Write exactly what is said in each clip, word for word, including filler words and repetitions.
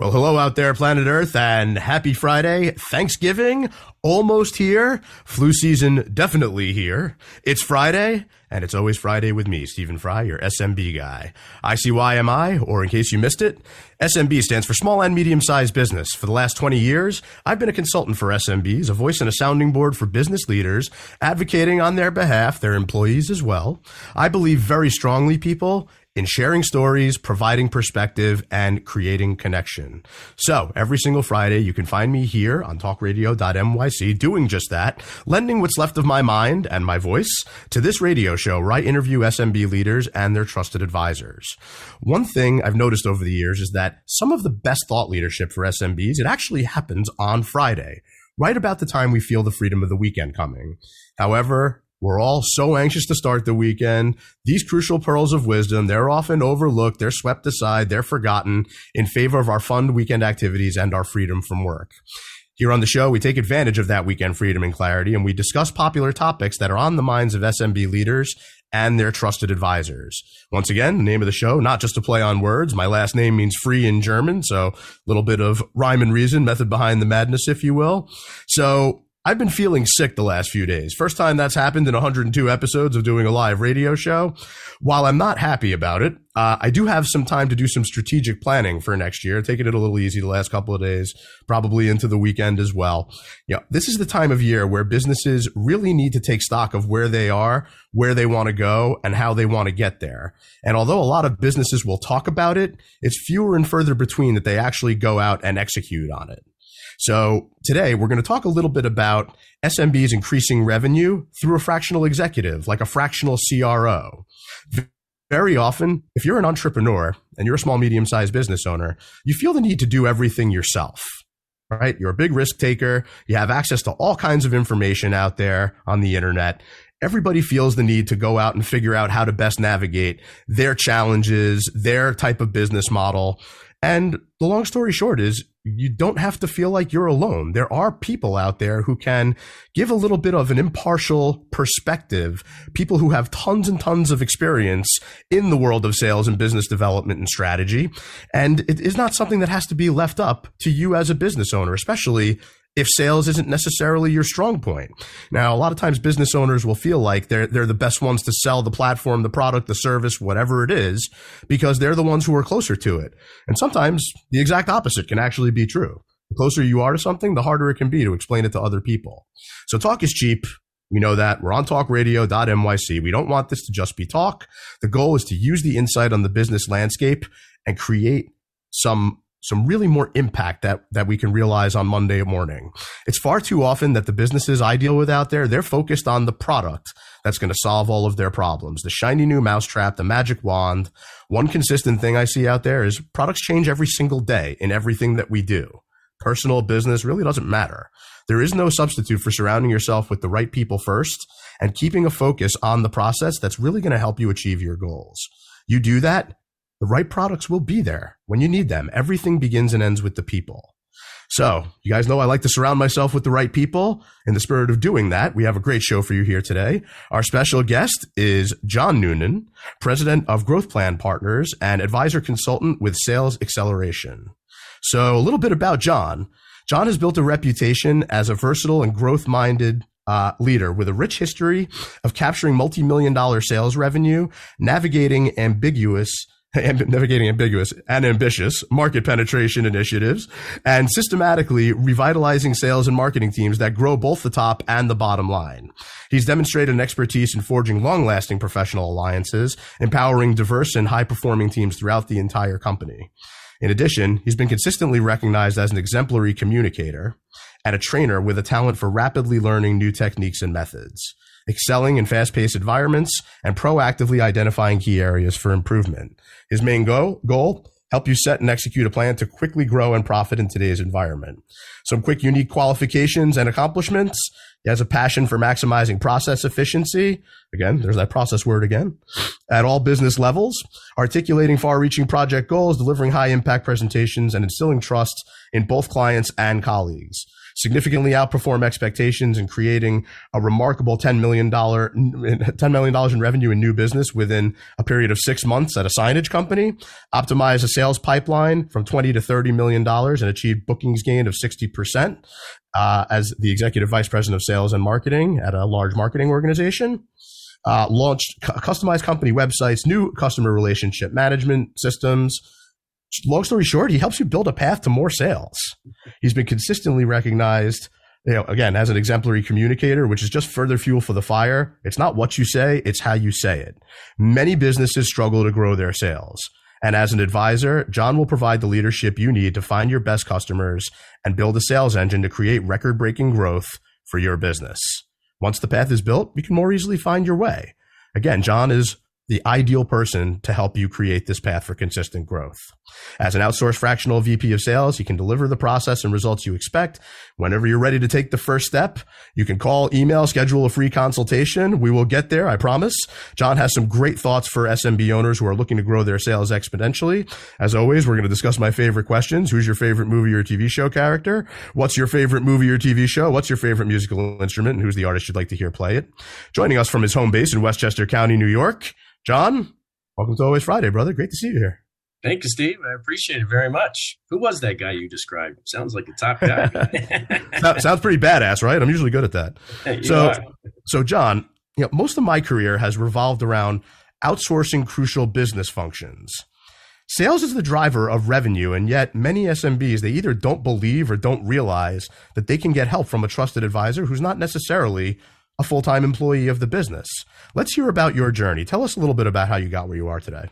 Well, hello out there, planet Earth, and happy Friday. Thanksgiving, almost here. Flu season, definitely here. It's Friday, and it's always Friday with me, Stephen Fry, your S M B guy. I C Y M I, or in case you missed it, S M B stands for Small and Medium-Sized Business. For the last twenty years, I've been a consultant for S M Bs, a voice and a sounding board for business leaders, advocating on their behalf, their employees as well. I believe very strongly, people, in sharing stories, providing perspective, and creating connection. So every single Friday, you can find me here on talk radio dot N Y C doing just that, lending what's left of my mind and my voice to this radio show where I interview S M B leaders and their trusted advisors. One thing I've noticed over the years is that some of the best thought leadership for S M Bs, it actually happens on Friday, right about the time we feel the freedom of the weekend coming. However, we're all so anxious to start the weekend. These crucial pearls of wisdom, they're often overlooked, they're swept aside, they're forgotten in favor of our fun weekend activities and our freedom from work. Here on the show, we take advantage of that weekend freedom and clarity, and we discuss popular topics that are on the minds of S M B leaders and their trusted advisors. Once again, the name of the show, not just a play on words. My last name means free in German, so a little bit of rhyme and reason, method behind the madness, if you will. So I've been feeling sick the last few days. First time that's happened in one hundred two episodes of doing a live radio show. While I'm not happy about it, uh, I do have some time to do some strategic planning for next year, taking it a little easy the last couple of days, probably into the weekend as well. Yeah, this is the time of year where businesses really need to take stock of where they are, where they want to go, and how they want to get there. And although a lot of businesses will talk about it, it's fewer and further between that they actually go out and execute on it. So today we're going to talk a little bit about S M Bs increasing revenue through a fractional executive, like a fractional C R O. Very often, if you're an entrepreneur and you're a small, medium-sized business owner, you feel the need to do everything yourself, right? You're a big risk taker. You have access to all kinds of information out there on the internet. Everybody feels the need to go out and figure out how to best navigate their challenges, their type of business model. And the long story short is you don't have to feel like you're alone. There are people out there who can give a little bit of an impartial perspective, people who have tons and tons of experience in the world of sales and business development and strategy. And it is not something that has to be left up to you as a business owner, especially if sales isn't necessarily your strong point. Now, a lot of times business owners will feel like they're they're the best ones to sell the platform, the product, the service, whatever it is, because they're the ones who are closer to it. And sometimes the exact opposite can actually be true. The closer you are to something, the harder it can be to explain it to other people. So talk is cheap. We know that. We're on talk radio dot N Y C. We don't want this to just be talk. The goal is to use the insight on the business landscape and create some some really more impact that, that we can realize on Monday morning. It's far too often that the businesses I deal with out there, they're focused on the product that's going to solve all of their problems. The shiny new mousetrap, the magic wand. One consistent thing I see out there is products change every single day in everything that we do. Personal, business, really doesn't matter. There is no substitute for surrounding yourself with the right people first and keeping a focus on the process that's really going to help you achieve your goals. You do that, the right products will be there when you need them. Everything begins and ends with the people. So you guys know I like to surround myself with the right people. In the spirit of doing that, we have a great show for you here today. Our special guest is John Noonan, president of Growth Plan Partners and advisor consultant with Sales Acceleration. So a little bit about John. John has built a reputation as a versatile and growth-minded Uh, leader with a rich history of capturing multi-million dollar sales revenue, navigating ambiguous navigating ambiguous and ambitious market penetration initiatives, and systematically revitalizing sales and marketing teams that grow both the top and the bottom line. He's demonstrated an expertise in forging long-lasting professional alliances, empowering diverse and high-performing teams throughout the entire company. In addition, he's been consistently recognized as an exemplary communicator and a trainer with a talent for rapidly learning new techniques and methods, excelling in fast-paced environments, and proactively identifying key areas for improvement. His main goal, goal, help you set and execute a plan to quickly grow and profit in today's environment. Some quick, unique qualifications and accomplishments. He has a passion for maximizing process efficiency. Again, there's that process word again. At all business levels, articulating far-reaching project goals, delivering high-impact presentations, and instilling trust in both clients and colleagues. significantly outperform expectations in creating a remarkable ten million dollars, ten million dollars in revenue in new business within a period of six months at a signage company, optimize a sales pipeline from twenty to thirty million dollars and achieve bookings gain of sixty percent uh, as the executive vice president of sales and marketing at a large marketing organization. Uh, launched cu- customized company websites, new customer relationship management systems. Long story short, he helps you build a path to more sales. He's been consistently recognized, you know, again, as an exemplary communicator, which is just further fuel for the fire. It's not what you say, it's how you say it. Many businesses struggle to grow their sales. And as an advisor, John will provide the leadership you need to find your best customers and build a sales engine to create record-breaking growth for your business. Once the path is built, you can more easily find your way. Again, John is the ideal person to help you create this path for consistent growth. As an outsourced fractional V P of sales, he can deliver the process and results you expect. Whenever you're ready to take the first step, you can call, email, schedule a free consultation. We will get there, I promise. John has some great thoughts for S M B owners who are looking to grow their sales exponentially. As always, we're going to discuss my favorite questions. Who's your favorite movie or T V show character? What's your favorite movie or T V show? What's your favorite musical instrument? And who's the artist you'd like to hear play it? Joining us from his home base in Westchester County, New York, John, welcome to Always Friday, brother. Great to see you here. Thank you, Steve. I appreciate it very much. Who was that guy you described? Sounds like a top guy. Sounds pretty badass, right? I'm usually good at that. You so, are. so John, you know, most of my career has revolved around outsourcing crucial business functions. Sales is the driver of revenue, and yet many S M Bs, they either don't believe or don't realize that they can get help from a trusted advisor who's not necessarily a full-time employee of the business. Let's hear about your journey. Tell us a little bit about how you got where you are today.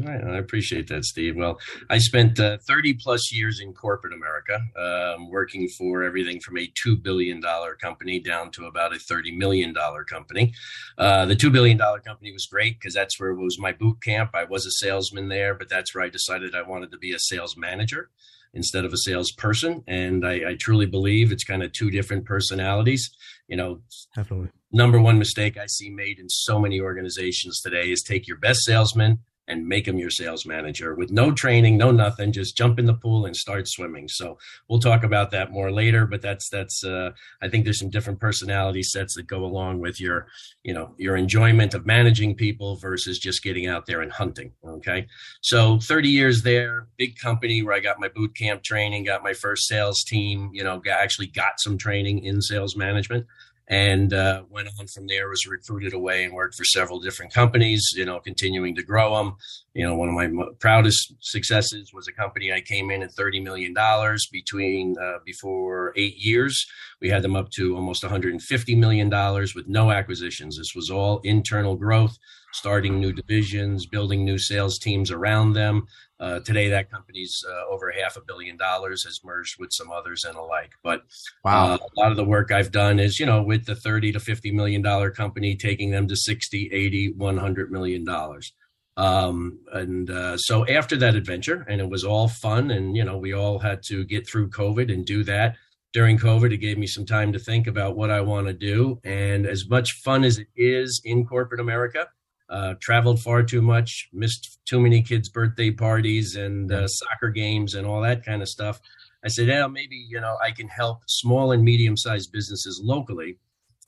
All right, I appreciate that, Steve. Well, I spent uh, thirty plus years in corporate America, um, working for everything from a two billion dollars company down to about a thirty million dollars company. Uh, the two billion dollars company was great because that's where it was my boot camp. I was a salesman there, but that's where I decided I wanted to be a sales manager instead of a salesperson. And I, I truly believe it's kind of two different personalities. You know, definitely. Number one mistake I see made in so many organizations today is take your best salesman and make them your sales manager with no training, no nothing, just jump in the pool and start swimming. So we'll talk about that more later, but that's, that's, uh, I think there's some different personality sets that go along with your, you know, your enjoyment of managing people versus just getting out there and hunting. Okay. So thirty years there, big company where I got my boot camp training, got my first sales team, you know, got, actually got some training in sales management. And uh, went on from there, was recruited away and worked for several different companies, you know, continuing to grow them. You know, one of my m- proudest successes was a company I came in at thirty million dollars between uh, before eight years. We had them up to almost one hundred fifty million dollars with no acquisitions. This was all internal growth, starting new divisions, building new sales teams around them. Uh, today, that company's uh, over half a billion dollars, has merged with some others and alike. But wow. uh, a lot of the work I've done is, you know, with the thirty to fifty million dollar company, taking them to sixty, eighty, one hundred million dollars. Um, and uh, so after that adventure, and it was all fun, and, you know, we all had to get through COVID and do that. During COVID, it gave me some time to think about what I want to do. And as much fun as it is in corporate America, Uh, traveled far too much, missed too many kids' birthday parties and uh, soccer games and all that kind of stuff. I said, yeah, maybe, you know, I can help small and medium-sized businesses locally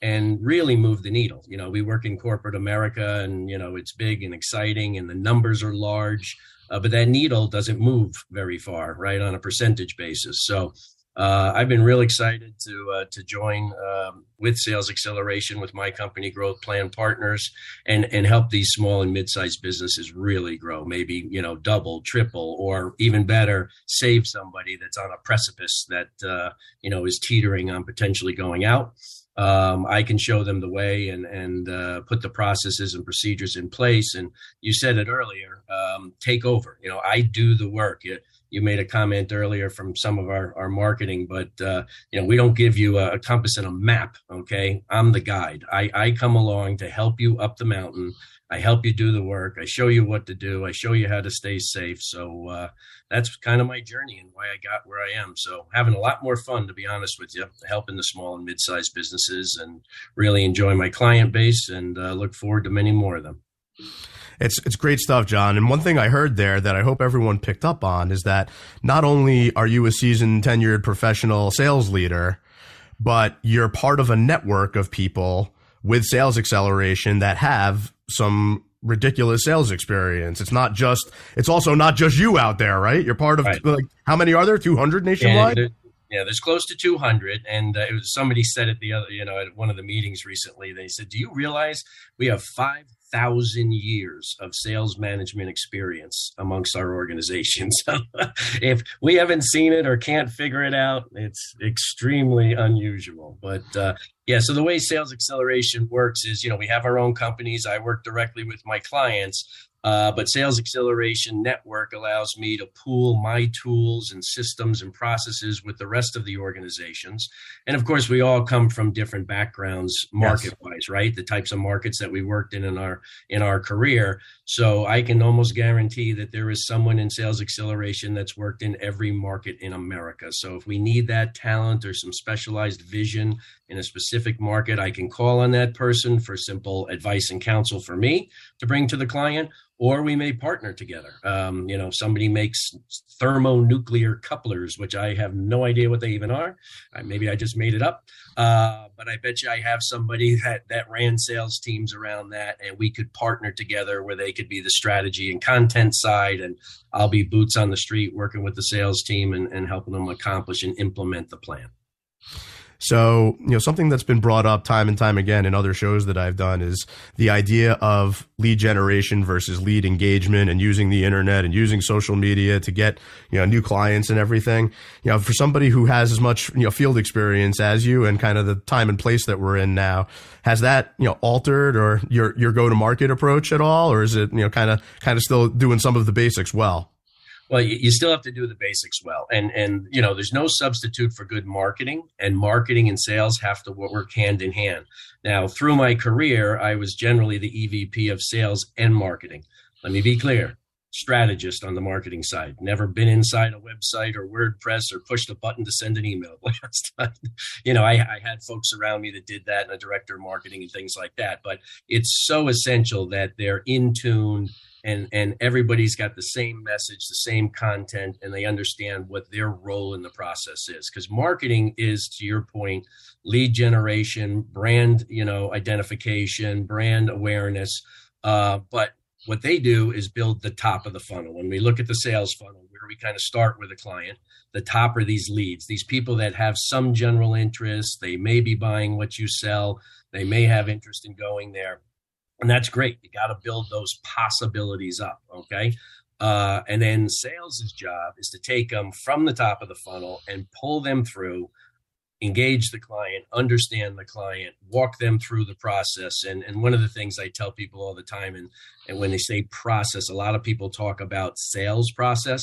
and really move the needle. You know, we work in corporate America and, you know, it's big and exciting and the numbers are large, uh, but that needle doesn't move very far, right, on a percentage basis. So Uh, I've been real excited to uh, to join um, with Sales Acceleration with my company, Growth Plan Partners, and and help these small and mid-sized businesses really grow. Maybe, you know, double, triple, or even better, save somebody that's on a precipice that uh, you know is teetering on potentially going out. Um, I can show them the way and and uh, put the processes and procedures in place. And you said it earlier, um, take over. You know, I do the work. It, You made a comment earlier from some of our, our marketing, but uh, you know, we don't give you a, a compass and a map. Okay, I'm the guide. I, I come along to help you up the mountain. I help you do the work. I show you what to do. I show you how to stay safe. So uh, that's kind of my journey and why I got where I am. So having a lot more fun, to be honest with you, helping the small and mid-sized businesses, and really enjoy my client base and uh, look forward to many more of them. It's it's great stuff, John. And one thing I heard there that I hope everyone picked up on is that not only are you a seasoned, tenured professional sales leader, but you're part of a network of people with Sales Acceleration that have some ridiculous sales experience. It's not just, it's also not just you out there, right? You're part of, right. Like, how many are there? two hundred nationwide? Yeah, yeah, there's close to two hundred. And uh, it was, somebody said at the other, you know, at one of the meetings recently, they said, do you realize we have five thousand years of sales management experience amongst our organizations? If we haven't seen it or can't figure it out, it's extremely unusual. But uh, yeah, so the way Sales Acceleration works is, you know, we have our own companies. I work directly with my clients, uh, but Sales Acceleration Network allows me to pool my tools and systems and processes with the rest of the organizations. And of course, we all come from different backgrounds market-wise, yes. Right? The types of markets that we worked in in our in our career. So I can almost guarantee that there is someone in Sales Acceleration that's worked in every market in America. So if we need that talent or some specialized vision in a specific market, I can call on that person for simple advice and counsel for me to bring to the client, or we may partner together. Um, you know, somebody makes thermonuclear couplers, which I have no idea what they even are. I, maybe I just made it up. Uh, but I bet you I have somebody that, that ran sales teams around that, and we could partner together where they could be the strategy and content side, and I'll be boots on the street working with the sales team and, and helping them accomplish and implement the plan. So, you know, something that's been brought up time and time again in other shows that I've done is the idea of lead generation versus lead engagement, and using the internet and using social media to get, you know, new clients and everything. You know, for somebody who has as much, you know, field experience as you, and kind of the time and place that we're in now, has that, you know, altered or your, your go-to-market approach at all? Or is it, you know, kind of, kind of still doing some of the basics well? Well, you still have to do the basics well. And, and you know, there's no substitute for good marketing, and marketing and sales have to work hand in hand. Now, through my career, I was generally the E V P of sales and marketing. Let me be clear, strategist on the marketing side. Never been inside a website or WordPress or pushed a button to send an email last time. You know, I, I had folks around me that did that, and a director of marketing and things like that. But it's so essential that they're in tune, And and everybody's got the same message, the same content, and they understand what their role in the process is. Because marketing is, to your point, lead generation, brand, you know, identification, brand awareness. Uh, but what they do is build the top of the funnel. When we look at the sales funnel, where we kind of start with a client, the top are these leads, these people that have some general interest. They may be buying what you sell. They may have interest in going there. And that's great. You got to build those possibilities up, okay? Uh, and then sales' job is to take them from the top of the funnel and pull them through, engage the client, understand the client, walk them through the process. And, and one of the things I tell people all the time, and, and when they say process, a lot of people talk about sales process.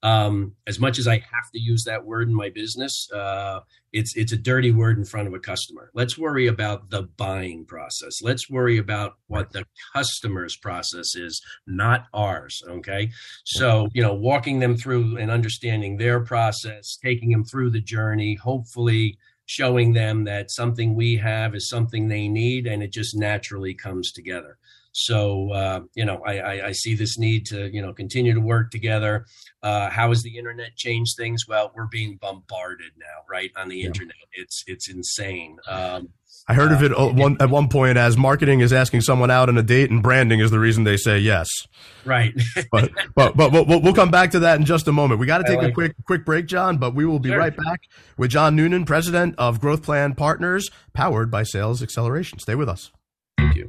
Um, as much as I have to use that word in my business, uh, it's it's a dirty word in front of a customer. Let's worry about the buying process. Let's worry about what the customer's process is, not ours. Okay. So, you know, walking them through and understanding their process, taking them through the journey, hopefully showing them that something we have is something they need, and it just naturally comes together. So, uh, you know, I, I, I see this need to, you know, continue to work together. Uh, how has the internet changed things? Well, we're being bombarded now, right? On the yeah. internet. It's, it's insane. Um, I heard uh, of it at one, at one point as marketing is asking someone out on a date, and branding is the reason they say yes. Right. but, but, but, but we'll come back to that in just a moment. We got to take like a quick, it. quick break, John, but we will be sure. right back with John Noonan, president of Growth Plan Partners, powered by Sales Acceleration. Stay with us. Thank you.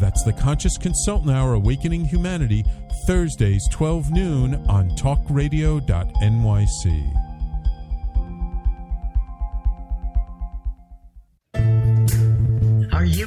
That's The Conscious Consultant Hour, Awakening Humanity, Thursdays, twelve noon on talk radio dot N Y C. Are you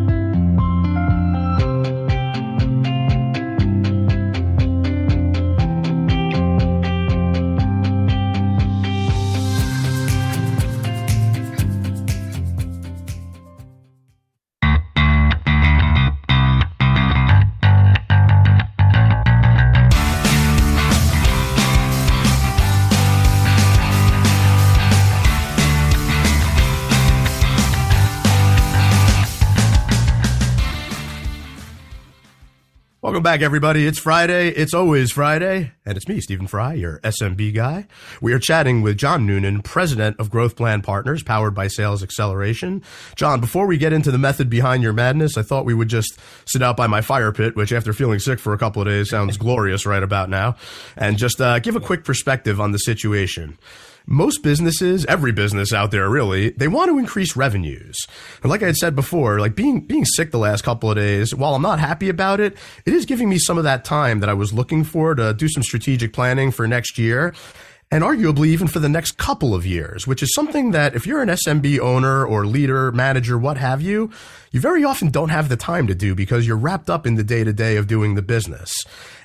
Welcome back, everybody. It's Friday. It's always Friday. And it's me, Stephen Fry, your S M B guy. We are chatting with John Noonan, president of Growth Plan Partners, powered by Sales Acceleration. John, before we get into the method behind your madness, I thought we would just sit out by my fire pit, which after feeling sick for a couple of days sounds glorious right about now, and just uh, give a quick perspective on the situation. Most businesses, every business out there really, they want to increase revenues. And like I had said before, like being being sick the last couple of days, while I'm not happy about it, it is giving me some of that time that I was looking for to do some strategic planning for next year. And arguably even for the next couple of years, which is something that if you're an S M B owner or leader, manager, what have you, you very often don't have the time to do because you're wrapped up in the day-to-day of doing the business.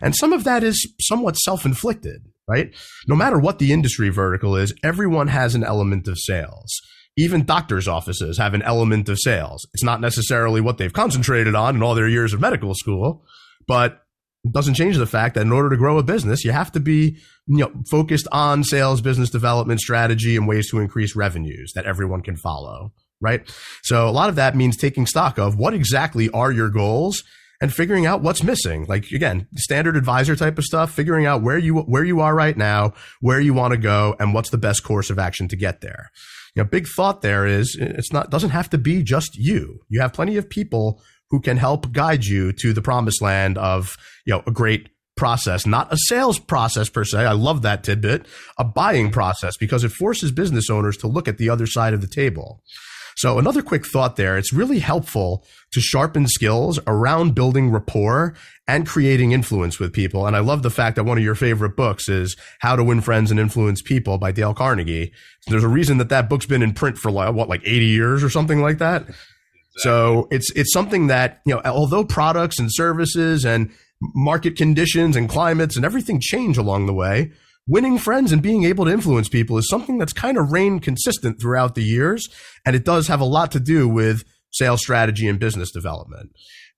And some of that is somewhat self-inflicted, right? No matter what the industry vertical is, everyone has an element of sales. Even doctors' offices have an element of sales. It's not necessarily what they've concentrated on in all their years of medical school, but it doesn't change the fact that in order to grow a business, you have to be, you know, focused on sales, business development, strategy, and ways to increase revenues that everyone can follow, right? So a lot of that means taking stock of what exactly are your goals and figuring out what's missing. Like, again, standard advisor type of stuff, figuring out where you where you are right now, where you want to go, and what's the best course of action to get there. You know, big thought there is it's not doesn't have to be just you. You have plenty of people who can help guide you to the promised land of, you know, a great process, not a sales process per se. I love that tidbit, a buying process, because it forces business owners to look at the other side of the table. So another quick thought there, it's really helpful to sharpen skills around building rapport and creating influence with people. And I love the fact that one of your favorite books is How to Win Friends and Influence People by Dale Carnegie. So there's a reason that that book's been in print for like, what, like eighty years or something like that. So it's it's something that, you know, although products and services and market conditions and climates and everything change along the way, winning friends and being able to influence people is something that's kind of reigned consistent throughout the years. And it does have a lot to do with sales strategy and business development.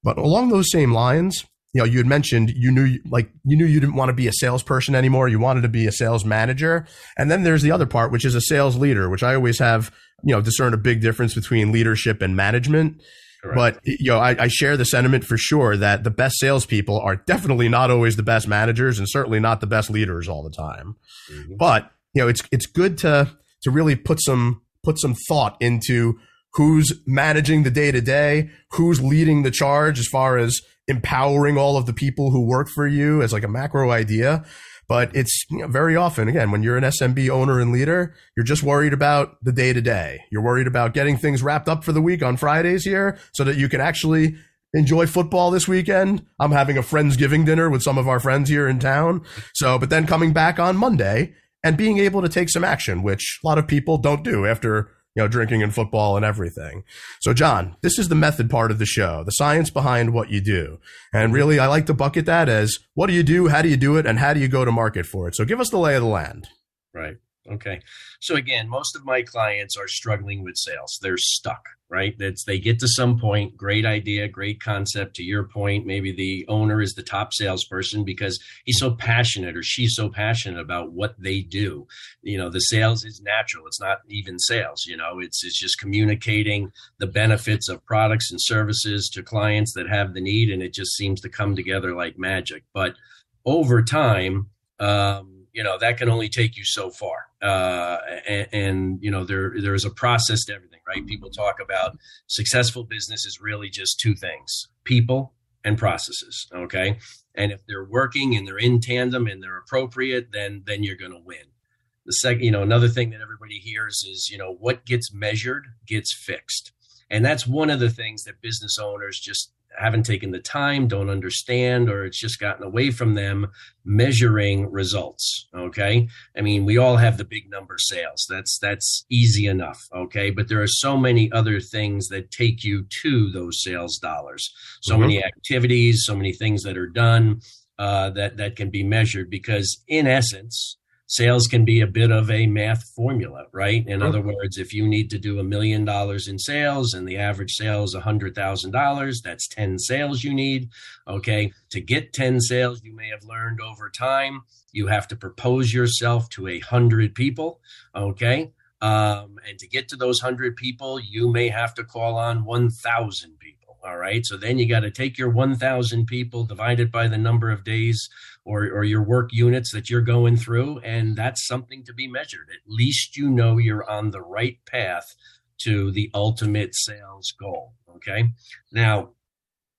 But along those same lines, you know, you had mentioned you knew like you knew you didn't want to be a salesperson anymore. You wanted to be a sales manager. And then there's the other part, which is a sales leader, which I always have, you know, discern a big difference between leadership and management. Correct. But, you know, I, I share the sentiment for sure that the best salespeople are definitely not always the best managers and certainly not the best leaders all the time. Mm-hmm. But, you know, it's it's good to to really put some put some thought into who's managing the day to day, who's leading the charge as far as empowering all of the people who work for you as like a macro idea. But it's, you know, very often, again, when you're an S M B owner and leader, you're just worried about the day to day. You're worried about getting things wrapped up for the week on Fridays here so that you can actually enjoy football this weekend. I'm having a Friendsgiving dinner with some of our friends here in town. So, but then coming back on Monday and being able to take some action, which a lot of people don't do after, you know, drinking and football and everything. So, John, this is the method part of the show, the science behind what you do. And really, I like to bucket that as what do you do, how do you do it, and how do you go to market for it? So give us the lay of the land. Right. Okay. So again, most of my clients are struggling with sales. They're stuck, right? That's, they get to some point, great idea, great concept. To your point, maybe the owner is the top salesperson because he's so passionate or she's so passionate about what they do. You know, the sales is natural. It's not even sales, you know, it's, it's just communicating the benefits of products and services to clients that have the need. And it just seems to come together like magic. But over time, um, you know, that can only take you so far. Uh, and, and, you know, there there is a process to everything, right? People talk about successful business is really just two things, people and processes, okay? And if they're working and they're in tandem and they're appropriate, then then you're going to win. The second, you know, another thing that everybody hears is, you know, what gets measured gets fixed. And that's one of the things that business owners just haven't taken the time, don't understand, or it's just gotten away from them, measuring results. Okay. I mean, we all have the big number sales. That's, that's easy enough. Okay. But there are so many other things that take you to those sales dollars. So mm-hmm. many activities, so many things that are done uh, that, that can be measured, because in essence, sales can be a bit of a math formula, right? In other words, if you need to do a million dollars in sales and the average sales one hundred thousand dollars, that's ten sales you need, okay? To get ten sales, you may have learned over time, you have to propose yourself to one hundred people, okay? Um, and to get to those one hundred people, you may have to call on one thousand people. All right. So then you got to take your one thousand people, divide it by the number of days or, or your work units that you're going through. And that's something to be measured. At least you know you're on the right path to the ultimate sales goal. Okay. Now,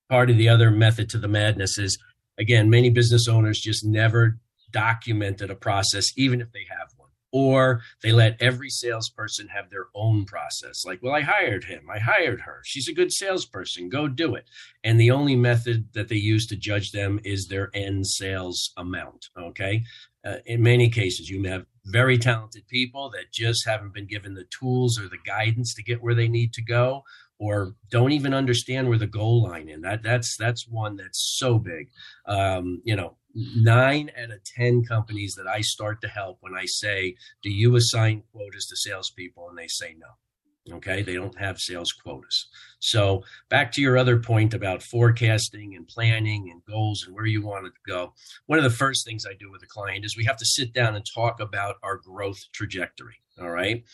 part of the other method to the madness is, again, many business owners just never documented a process, even if they have one. Or they let every salesperson have their own process. Like, well, I hired him. I hired her. She's a good salesperson. Go do it. And the only method that they use to judge them is their end sales amount. Okay. Uh, in many cases, you may have very talented people that just haven't been given the tools or the guidance to get where they need to go, or don't even understand where the goal line is. That, that's, that's one that's so big. Um, you know, nine out of ten companies that I start to help, when I say, do you assign quotas to salespeople? And they say no. Okay. They don't have sales quotas. So back to your other point about forecasting and planning and goals and where you want it to go. One of the first things I do with a client is we have to sit down and talk about our growth trajectory. All right.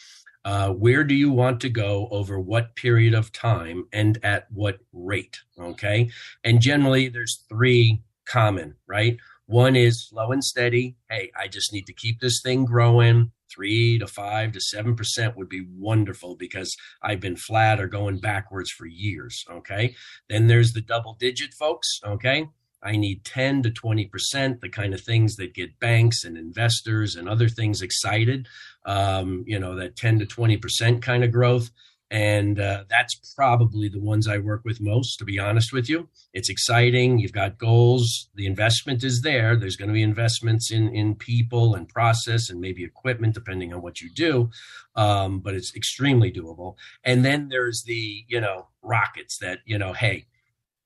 Uh, where do you want to go over what period of time and at what rate? Okay. And generally there's three common, right? One is slow and steady. Hey, I just need to keep this thing growing. Three to five to seven percent would be wonderful because I've been flat or going backwards for years. Okay. Then there's the double digit folks. Okay. I need ten to twenty percent, the kind of things that get banks and investors and other things excited. Um, you know, that ten to twenty percent kind of growth. And uh, that's probably the ones I work with most, to be honest with you. It's exciting. You've got goals. The investment is there. There's going to be investments in, in people and process and maybe equipment, depending on what you do. Um, but it's extremely doable. And then there's the, you know, rockets that, you know, hey,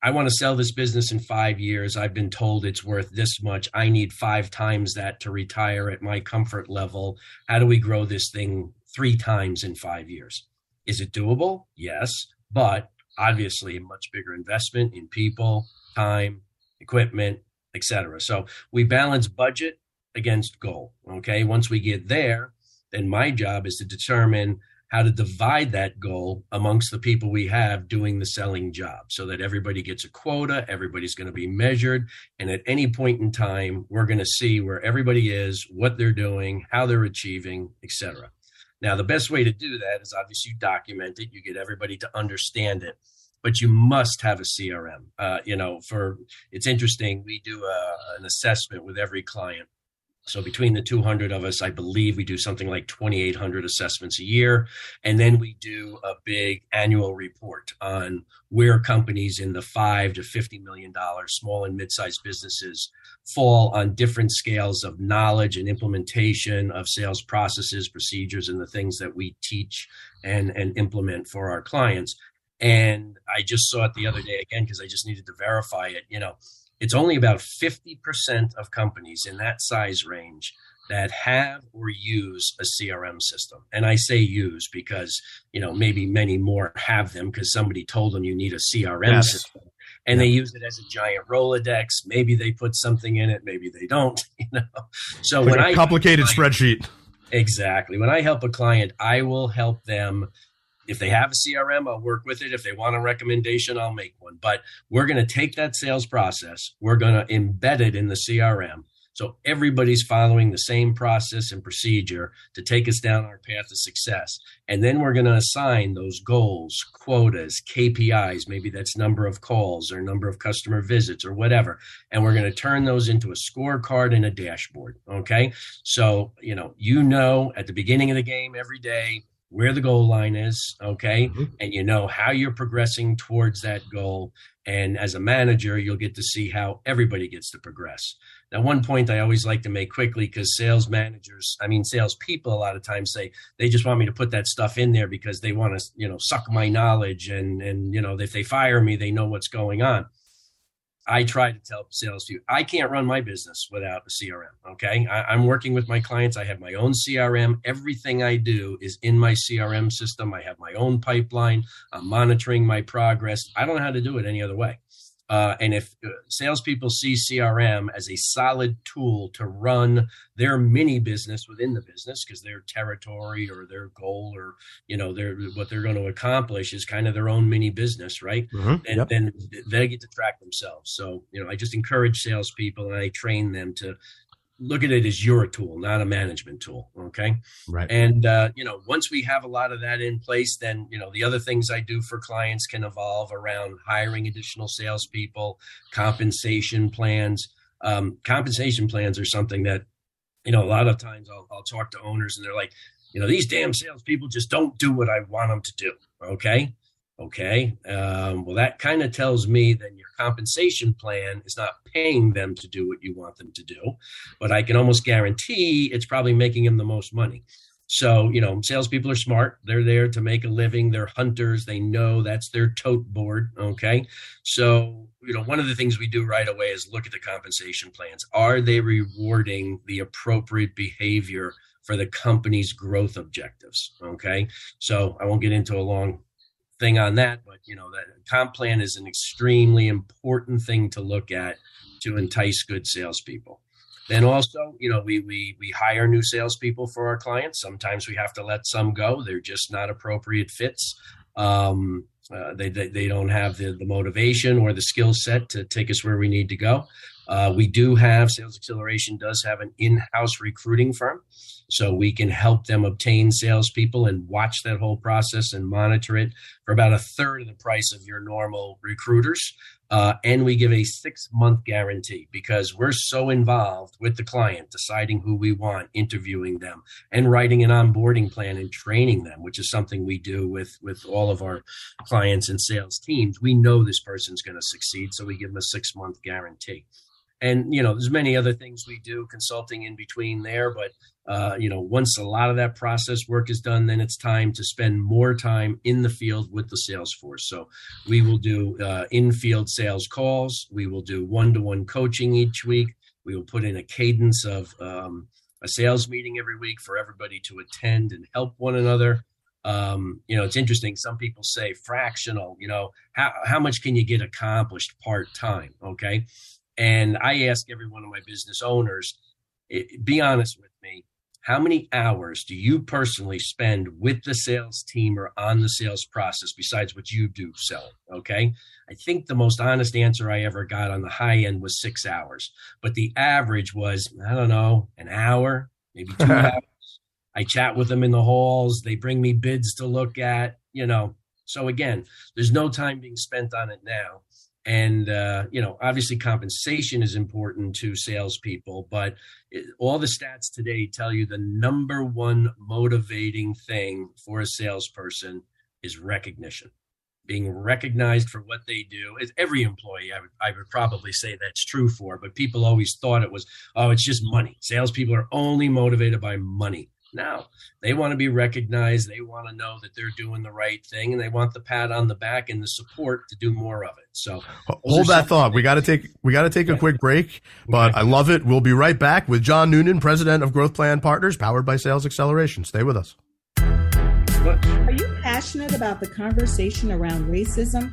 I want to sell this business in five years. I've been told it's worth this much. I need five times that to retire at my comfort level. How do we grow this thing three times in five years? Is it doable? Yes, but obviously a much bigger investment in people, time, equipment, et cetera. So we balance budget against goal. Okay. Once we get there, then my job is to determine how to divide that goal amongst the people we have doing the selling job so that everybody gets a quota, everybody's going to be measured. And at any point in time, we're going to see where everybody is, what they're doing, how they're achieving, et cetera. Now, the best way to do that is obviously you document it. You get everybody to understand it, but you must have a C R M. Uh, you know, for it's interesting. We do a, an assessment with every client. So between the two hundred of us, I believe we do something like twenty-eight hundred assessments a year. And then we do a big annual report on where companies in the five to fifty million dollars small and mid-sized businesses fall on different scales of knowledge and implementation of sales processes, procedures, and the things that we teach and, and implement for our clients. And I just saw it the other day again, because I just needed to verify it, you know. It's only about fifty percent of companies in that size range that have or use a C R M system. And I say use because, you know, maybe many more have them because somebody told them you need a C R M yes. system. And yeah. they use it as a giant Rolodex. Maybe they put something in it. Maybe they don't. You know, so like when a complicated I, spreadsheet. Exactly. When I help a client, I will help them. If they have a C R M, I'll work with it. If they want a recommendation, I'll make one. But we're going to take that sales process. We're going to embed it in the C R M. So everybody's following the same process and procedure to take us down our path to success. And then we're going to assign those goals, quotas, K P Is, maybe that's number of calls or number of customer visits or whatever. And we're going to turn those into a scorecard and a dashboard. Okay. So, you know, you know, at the beginning of the game every day, where the goal line is, okay? Mm-hmm. And you know how you're progressing towards that goal. And as a manager, you'll get to see how everybody gets to progress. Now, one point I always like to make quickly, because sales managers, I mean, salespeople a lot of times say, they just want me to put that stuff in there because they want to, you know, suck my knowledge. And, and you know, if they fire me, they know what's going on. I try to tell sales people, I can't run my business without a C R M, okay? I, I'm working with my clients. I have my own C R M. Everything I do is in my C R M system. I have my own pipeline. I'm monitoring my progress. I don't know how to do it any other way. Uh, and if uh, salespeople see C R M as a solid tool to run their mini business within the business, because their territory or their goal or, you know, their what they're going to accomplish is kind of their own mini business, right? Mm-hmm. And yep. then they get to track themselves. So, you know, I just encourage salespeople and I train them to look at it as your tool, not a management tool. Okay. Right. And, uh, you know, once we have a lot of that in place, then, you know, the other things I do for clients can evolve around hiring additional salespeople, compensation plans. Um, compensation plans are something that, you know, a lot of times I'll, I'll talk to owners and they're like, you know, these damn salespeople just don't do what I want them to do. Okay. Okay. Um, well, that kind of tells me that your compensation plan is not paying them to do what you want them to do, but I can almost guarantee it's probably making them the most money. So, you know, salespeople are smart. They're there to make a living. They're hunters. They know that's their tote board. Okay. So, you know, one of the things we do right away is look at the compensation plans. Are they rewarding the appropriate behavior for the company's growth objectives? Okay. So I won't get into a long thing on that, but you know, that comp plan is an extremely important thing to look at to entice good salespeople. Then also, you know, we we we hire new salespeople for our clients. Sometimes we have to let some go; they're just not appropriate fits. Um, uh, they, they they don't have the the motivation or the skill set to take us where we need to go. Uh, we do have Sales Acceleration does have an in-house recruiting firm. So we can help them obtain salespeople and watch that whole process and monitor it for about a third of the price of your normal recruiters. Uh, and we give a six-month guarantee because we're so involved with the client, deciding who we want, interviewing them, and writing an onboarding plan and training them, which is something we do with, with all of our clients and sales teams. We know this person's going to succeed, so we give them a six-month guarantee. And, you know, there's many other things we do, consulting in between there. But, uh, you know, once a lot of that process work is done, then it's time to spend more time in the field with the sales force. So we will do uh, in-field sales calls. We will do one-to-one coaching each week. We will put in a cadence of um, a sales meeting every week for everybody to attend and help one another. Um, you know, it's interesting. Some people say fractional, you know, how, how much can you get accomplished part-time? Okay. And I ask every one of my business owners, be honest with me, how many hours do you personally spend with the sales team or on the sales process besides what you do selling? Okay. I think the most honest answer I ever got on the high end was six hours, but the average was, I don't know, an hour, maybe two hours. I chat with them in the halls. They bring me bids to look at, you know. So again, there's no time being spent on it now. And, uh, you know, obviously compensation is important to salespeople, but it, all the stats today tell you the number one motivating thing for a salesperson is recognition, being recognized for what they do. As every employee, I would, I would probably say that's true for, but people always thought it was, oh, it's just money. Salespeople are only motivated by money. now. They want to be recognized. They want to know that they're doing the right thing, and they want the pat on the back and the support to do more of it. So hold that thought. We got to take we got to take a quick break, but I love it. We'll be right back with John Noonan, president of Growth Plan Partners, powered by Sales Acceleration. Stay with us. Are you passionate about the conversation around racism?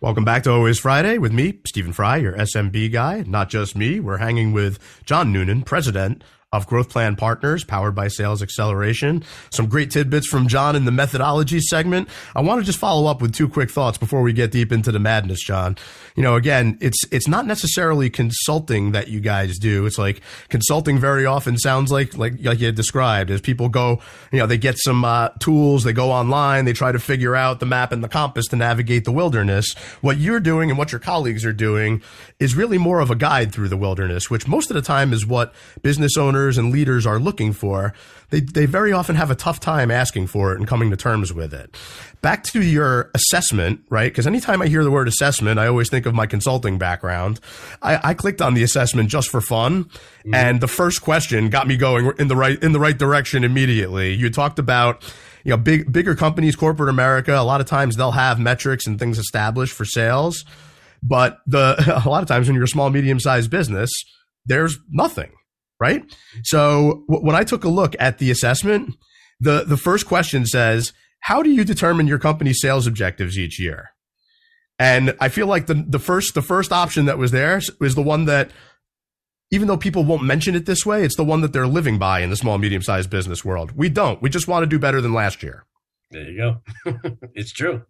Welcome back to Always Friday with me, Stephen Fry, your S M B guy. Not just me. We're hanging with John Noonan, president of Growth Plan Partners, powered by Sales Acceleration. Some great tidbits from John in the methodology segment. I want to just follow up with two quick thoughts before we get deep into the madness, John. You know, again, it's it's not necessarily consulting that you guys do. It's like consulting very often sounds like like, like you had described, as people go, you know, they get some uh, tools, they go online, they try to figure out the map and the compass to navigate the wilderness. What you're doing and what your colleagues are doing is really more of a guide through the wilderness, which most of the time is what business owners and leaders are looking for. They, they very often have a tough time asking for it and coming to terms with it. Back to your assessment, right? Because anytime I hear the word assessment, I always think of my consulting background. I, I clicked on the assessment just for fun, mm-hmm. and the first question got me going in the right in the right direction immediately. You talked about, you know, big bigger companies, corporate America. A lot of times they'll have metrics and things established for sales, but the a lot of times when you're a small, medium-sized business, there's nothing. Right. So when I took a look at the assessment, the, the first question says, how do you determine your company's sales objectives each year? And I feel like the, the first the first option that was there is the one that, even though people won't mention it this way, it's the one that they're living by in the small, medium sized business world. We don't. We just want to do better than last year. There you go. It's true.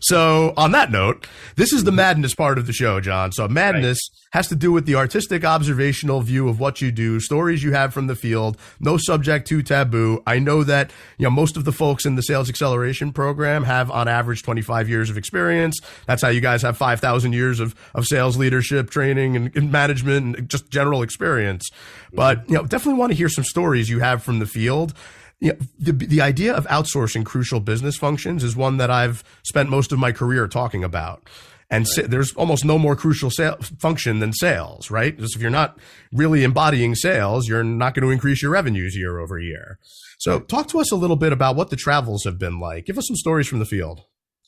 So on that note, this is the madness part of the show, John. So madness right. has to do with the artistic observational view of what you do, stories you have from the field, no subject too taboo. I know that, you know, most of the folks in the Sales Acceleration program have on average twenty-five years of experience. That's how you guys have five thousand years of, of sales leadership training and, and management and just general experience. But, you know, definitely want to hear some stories you have from the field. Yeah, the, the idea of outsourcing crucial business functions is one that I've spent most of my career talking about. And right. sa- there's almost no more crucial sale- function than sales, right? Just if you're not really embodying sales, you're not going to increase your revenues year over year. So talk to us a little bit about what the travels have been like. Give us some stories from the field.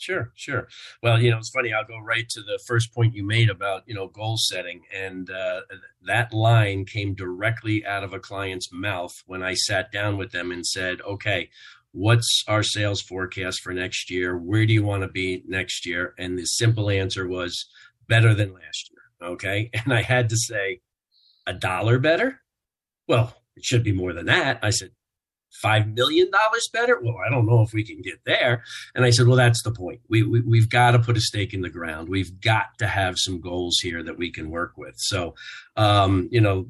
Sure, sure. Well, you know, it's funny. I'll go right to the first point you made about, you know, goal setting. And uh, that line came directly out of a client's mouth when I sat down with them and said, okay, what's our sales forecast for next year? Where do you want to be next year? And the simple answer was better than last year. Okay. And I had to say, a dollar better? Well, it should be more than that. I said, five million dollars better? Well, I don't know if we can get there. And I said, well, that's the point. We, we, we've got to put a stake in the ground. We've got to have some goals here that we can work with. So, um, you know,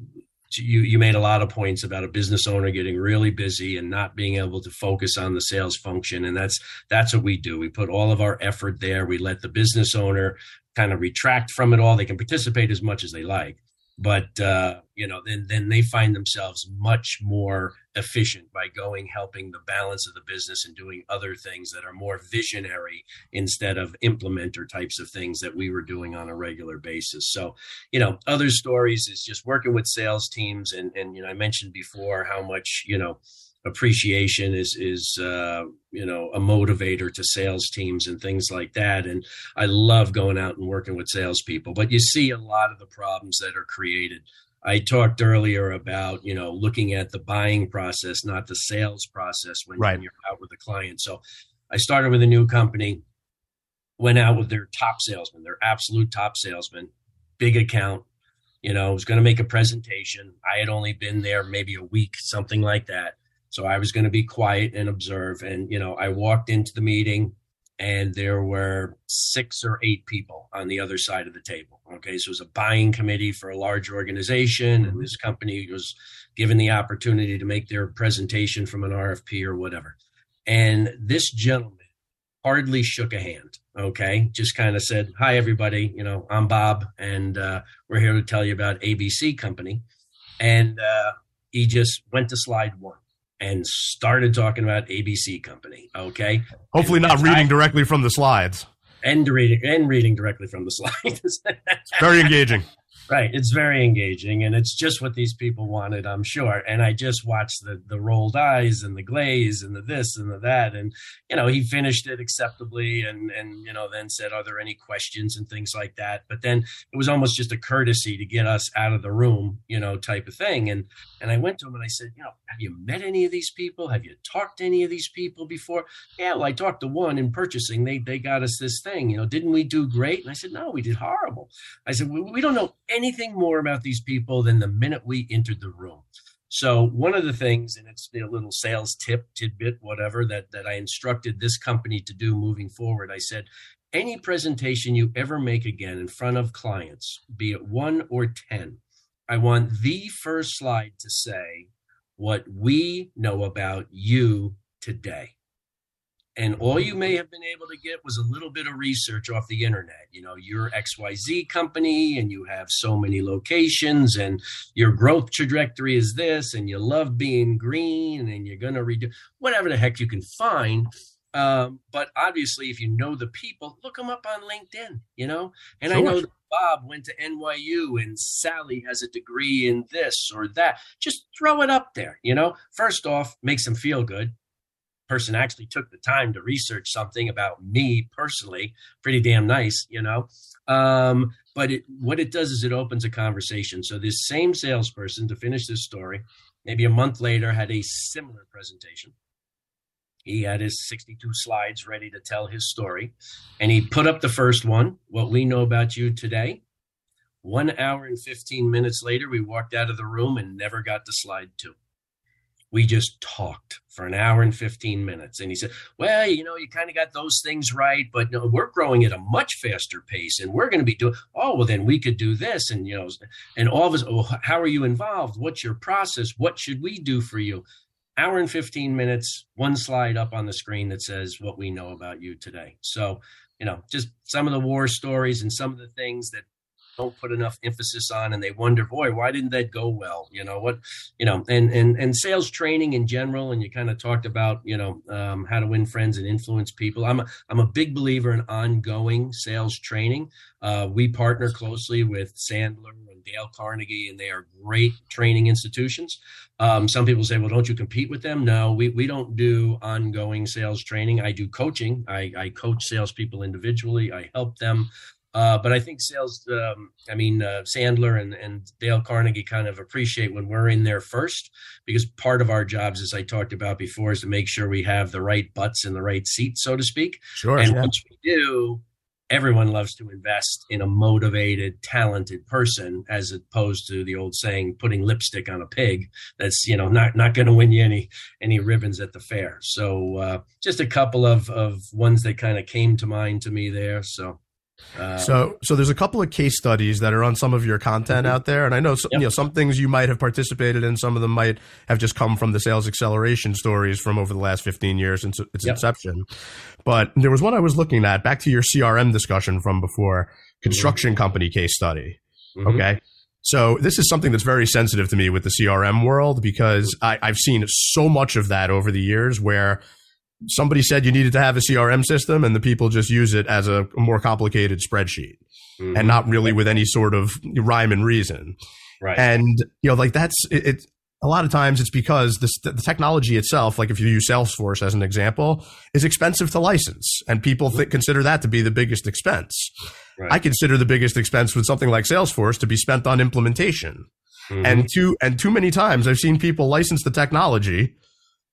you, you made a lot of points about a business owner getting really busy and not being able to focus on the sales function. And that's, that's what we do. We put all of our effort there. We let the business owner kind of retract from it all. They can participate as much as they like. But, uh, you know, then then they find themselves much more efficient by going, helping the balance of the business and doing other things that are more visionary instead of implementer types of things that we were doing on a regular basis. So, you know, other stories is just working with sales teams. And, and you know, I mentioned before how much, you know, appreciation is, is uh, you know, a motivator to sales teams and things like that. And I love going out and working with salespeople, but you see a lot of the problems that are created. I talked earlier about, you know, looking at the buying process, not the sales process when, right. when you're out with a client. So I started with a new company, went out with their top salesman, their absolute top salesman, big account, you know, was going to make a presentation. I had only been there maybe a week, something like that. So I was going to be quiet and observe. And, you know, I walked into the meeting and there were six or eight people on the other side of the table. Okay. So it was a buying committee for a large organization. And this company was given the opportunity to make their presentation from an R F P or whatever. And this gentleman hardly shook a hand. Okay. Just kind of said, hi, everybody, you know, I'm Bob and uh, we're here to tell you about A B C Company. And uh, he just went to slide one and started talking about A B C Company, okay? Hopefully not reading I, directly from the slides. And reading and reading directly from the slides. It's very engaging. Right, it's very engaging, and it's just what these people wanted, I'm sure. And I just watched the the rolled eyes and the glaze and the this and the that. And, you know, he finished it acceptably and, and you know, then said, are there any questions and things like that? But then it was almost just a courtesy to get us out of the room, you know, type of thing. And and I went to him and I said, you know, have you met any of these people? Have you talked to any of these people before? Yeah, well, I talked to one in purchasing. They, they got us this thing. You know, didn't we do great? And I said, no, we did horrible. I said, we, we don't know anything more about these people than the minute we entered the room. So one of the things, and it's a little sales tip, tidbit, whatever, that, that I instructed this company to do moving forward, I said, any presentation you ever make again in front of clients, be it one or ten, I want the first slide to say what we know about you today. And all you may have been able to get was a little bit of research off the internet. You know, you're X Y Z company and you have so many locations and your growth trajectory is this and you love being green and you're going to redo whatever the heck you can find. Um, but obviously, if you know the people, look them up on LinkedIn, you know, and sure. I know that Bob went to N Y U and Sally has a degree in this or that. Just throw it up there. You know, first off, makes them feel good. Person actually took the time to research something about me personally, pretty damn nice, you know. Um, but it, what it does is it opens a conversation. So this same salesperson, to finish this story, maybe a month later had a similar presentation. He had his sixty-two slides ready to tell his story. And he put up the first one, what we know about you today. One hour and fifteen minutes later, we walked out of the room and never got to slide two. We just talked for an hour and fifteen minutes. And he said, well, you know, you kind of got those things right, but no, we're growing at a much faster pace and we're going to be doing, oh, well, then we could do this. And, you know, and all of us, oh, how are you involved? What's your process? What should we do for you? Hour and fifteen minutes, one slide up on the screen that says what we know about you today. So, you know, just some of the war stories and some of the things that don't put enough emphasis on, and they wonder, boy, why didn't that go well? You know what, you know, and and and sales training in general. And you kind of talked about, you know, um, how to win friends and influence people. I'm a, I'm a big believer in ongoing sales training. Uh, we partner closely with Sandler and Dale Carnegie, and they are great training institutions. Um, some people say, well, don't you compete with them? No, we we don't do ongoing sales training. I do coaching. I, I coach salespeople individually. I help them. Uh, but I think sales, um, I mean, uh, Sandler and, and Dale Carnegie kind of appreciate when we're in there first, because part of our jobs, as I talked about before, is to make sure we have the right butts in the right seats, so to speak. Sure. And yeah. Once we do, everyone loves to invest in a motivated, talented person, as opposed to the old saying, putting lipstick on a pig. That's, you know, not, not going to win you any, any ribbons at the fair. So uh, just a couple of, of ones that kind of came to mind to me there. So. Uh, so, so there's a couple of case studies that are on some of your content out there, and I know, yep. you know, some things you might have participated in, some of them might have just come from the Sales Acceleration stories from over the last fifteen years since its yep. inception. But there was one I was looking at, back to your C R M discussion from before, construction mm-hmm. company case study. Mm-hmm. Okay. So this is something that's very sensitive to me with the C R M world, because I, I've seen so much of that over the years where somebody said you needed to have a C R M system, and the people just use it as a more complicated spreadsheet mm-hmm. and not really with any sort of rhyme and reason. Right. And, you know, like that's it, it a lot of times it's because this, the technology itself, like if you use Salesforce as an example, is expensive to license, and people mm-hmm. th- consider that to be the biggest expense. Right. I consider the biggest expense with something like Salesforce to be spent on implementation. Mm-hmm. And too, and too many times I've seen people license the technology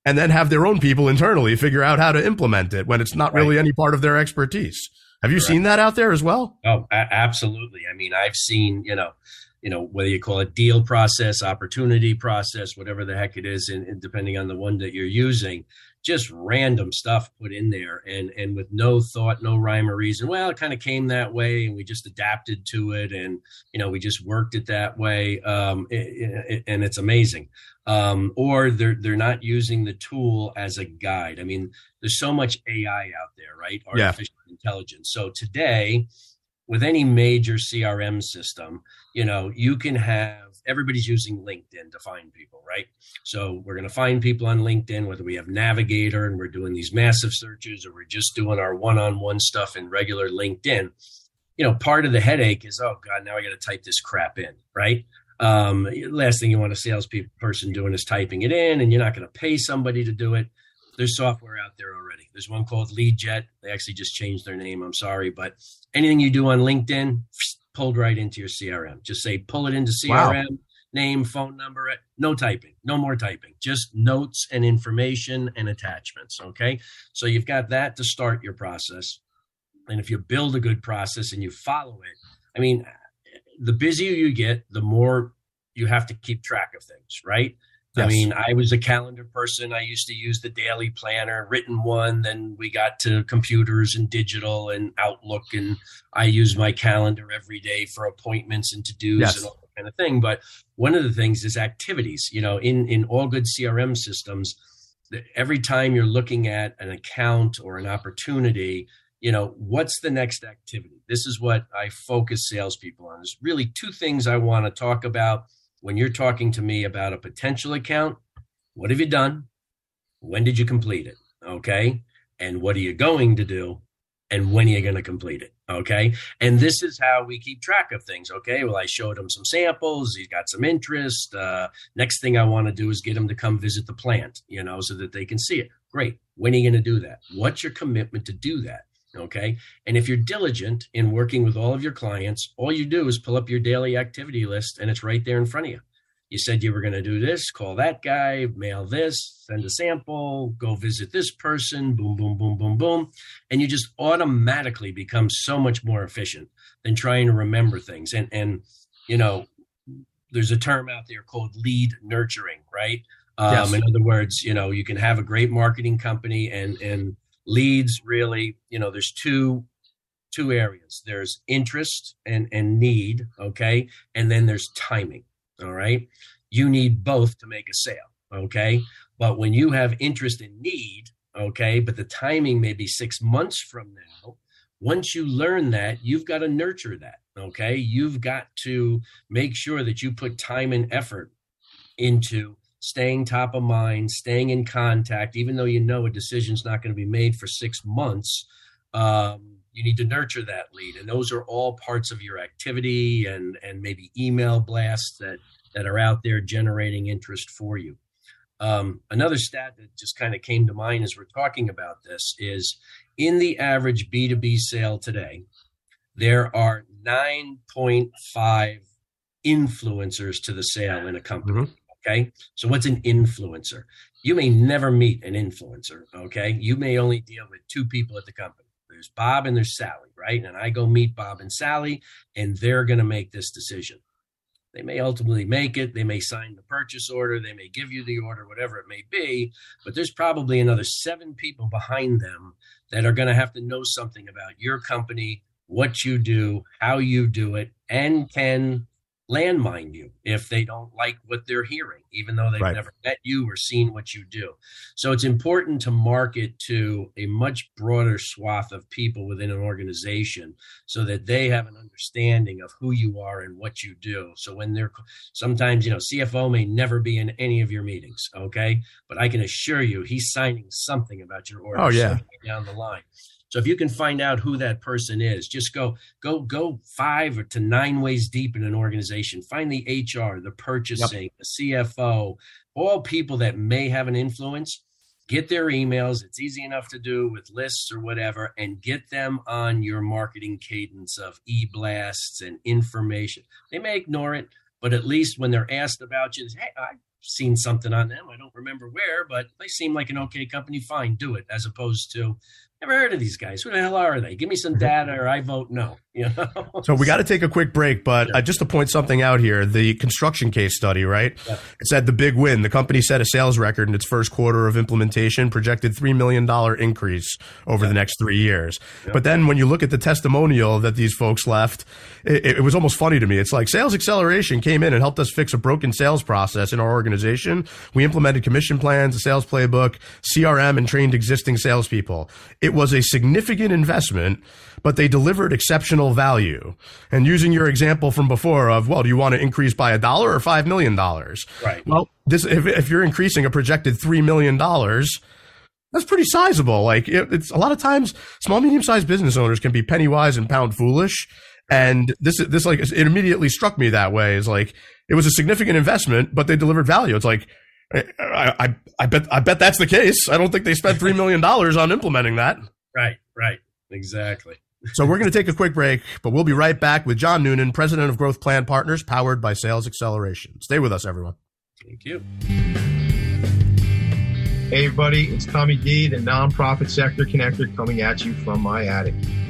and then have their own people internally figure out how to implement it when it's not really right. any part of their expertise. Have you Correct. Seen that out there as well? Oh, a- absolutely. I mean, I've seen, you know, you know, whether you call it deal process, opportunity process, whatever the heck it is, and, and depending on the one that you're using, just random stuff put in there and, and with no thought, no rhyme or reason. Well, it kind of came that way and we just adapted to it. And, you know, we just worked it that way. Um, it, it, and it's amazing. Um, or they're, they're not using the tool as a guide. I mean, there's so much A I out there, right? Artificial yeah. intelligence. So today, with any major C R M system, you know, you can have, everybody's using LinkedIn to find people, right? So we're going to find people on LinkedIn, whether we have Navigator and we're doing these massive searches or we're just doing our one-on-one stuff in regular LinkedIn. You know, part of the headache is, oh God, now I got to type this crap in, right? Um, last thing you want a salesperson doing is typing it in, and you're not going to pay somebody to do it. There's software out there already. There's one called Leadjet. They actually just changed their name. I'm sorry, but anything you do on LinkedIn, pulled right into your C R M. Just say, pull it into C R M, wow. name, phone number, no typing, no more typing, just notes and information and attachments. Okay. So you've got that to start your process. And if you build a good process and you follow it, I mean, the busier you get, the more you have to keep track of things, right? Yes. I mean, I was a calendar person. I used to use the daily planner, written one. Then we got to computers and digital and Outlook. And I use my calendar every day for appointments and to-dos yes. and all that kind of thing. But one of the things is activities. You know, in, in all good C R M systems, every time you're looking at an account or an opportunity, you know, what's the next activity? This is what I focus salespeople on. There's really two things I want to talk about when you're talking to me about a potential account. What have you done? When did you complete it? Okay. And what are you going to do? And when are you going to complete it? Okay. And this is how we keep track of things. Okay. Well, I showed him some samples. He's got some interest. Uh, next thing I want to do is get him to come visit the plant, you know, so that they can see it. Great. When are you going to do that? What's your commitment to do that? Okay. And if you're diligent in working with all of your clients, all you do is pull up your daily activity list and it's right there in front of you. You said you were going to do this, call that guy, mail this, send a sample, go visit this person, boom, boom, boom, boom, boom. And you just automatically become so much more efficient than trying to remember things. And, and, you know, there's a term out there called lead nurturing, right? Um, yes. In other words, you know, you can have a great marketing company and, and, leads really, you know, there's two two areas. There's interest and, and need, okay? And then there's timing, all right? You need both to make a sale, okay? But when you have interest and need, okay, but the timing may be six months from now, once you learn that, you've got to nurture that, okay? You've got to make sure that you put time and effort into staying top of mind, staying in contact, even though you know a decision's not going to be made for six months, um, you need to nurture that lead. And those are all parts of your activity and and maybe email blasts that, that are out there generating interest for you. Um, another stat that just kind of came to mind as we're talking about this is in the average B two B sale today, there are nine point five influencers to the sale in a company. Mm-hmm. Okay. So what's an influencer? You may never meet an influencer. Okay. You may only deal with two people at the company. There's Bob and there's Sally, right? And I go meet Bob and Sally, and they're going to make this decision. They may ultimately make it. They may sign the purchase order. They may give you the order, whatever it may be. But there's probably another seven people behind them that are going to have to know something about your company, what you do, how you do it, and can landmine you if they don't like what they're hearing, even though they've right. never met you or seen what you do. So it's important to market to a much broader swath of people within an organization so that they have an understanding of who you are and what you do. So when they're sometimes, you know, C F O may never be in any of your meetings, okay? But I can assure you he's signing something about your order oh, yeah. down the line. So if you can find out who that person is, just go go go five to nine ways deep in an organization. Find the H R, the purchasing, yep. the C F O, all people that may have an influence. Get their emails. It's easy enough to do with lists or whatever, and get them on your marketing cadence of e-blasts and information. They may ignore it, but at least when they're asked about you, hey, I seen something on them. I don't remember where, but they seem like an okay company. Fine, do it. As opposed to, never heard of these guys. Who the hell are they? Give me some data or I vote no. You know? So we got to take a quick break, but uh, just to point something out here, the construction case study, right? Yeah. It said the big win. The company set a sales record in its first quarter of implementation, projected three million dollars increase over yeah. the next three years. Yeah. But then when you look at the testimonial that these folks left, it, it was almost funny to me. It's like Sales Acceleration came in and helped us fix a broken sales process in our organization. We implemented commission plans, a sales playbook, C R M, and trained existing salespeople. It It was a significant investment, but they delivered exceptional value. And using your example from before of, well, do you want to increase by a dollar or five million dollars? Right. Well, this, if, if you're increasing a projected three million dollars, that's pretty sizable. Like it, it's a lot of times small, medium-sized business owners can be penny wise and pound foolish. And this this like it immediately struck me that way. Is like it was a significant investment, but they delivered value. It's like, I, I I bet I bet that's the case. I don't think they spent three million dollars on implementing that. Right, right. Exactly. So we're going to take a quick break, but we'll be right back with John Noonan, president of Growth Plan Partners, powered by Sales Acceleration. Stay with us, everyone. Thank you. Hey, everybody. It's Tommy D., the Nonprofit Sector Connector, coming at you from my attic.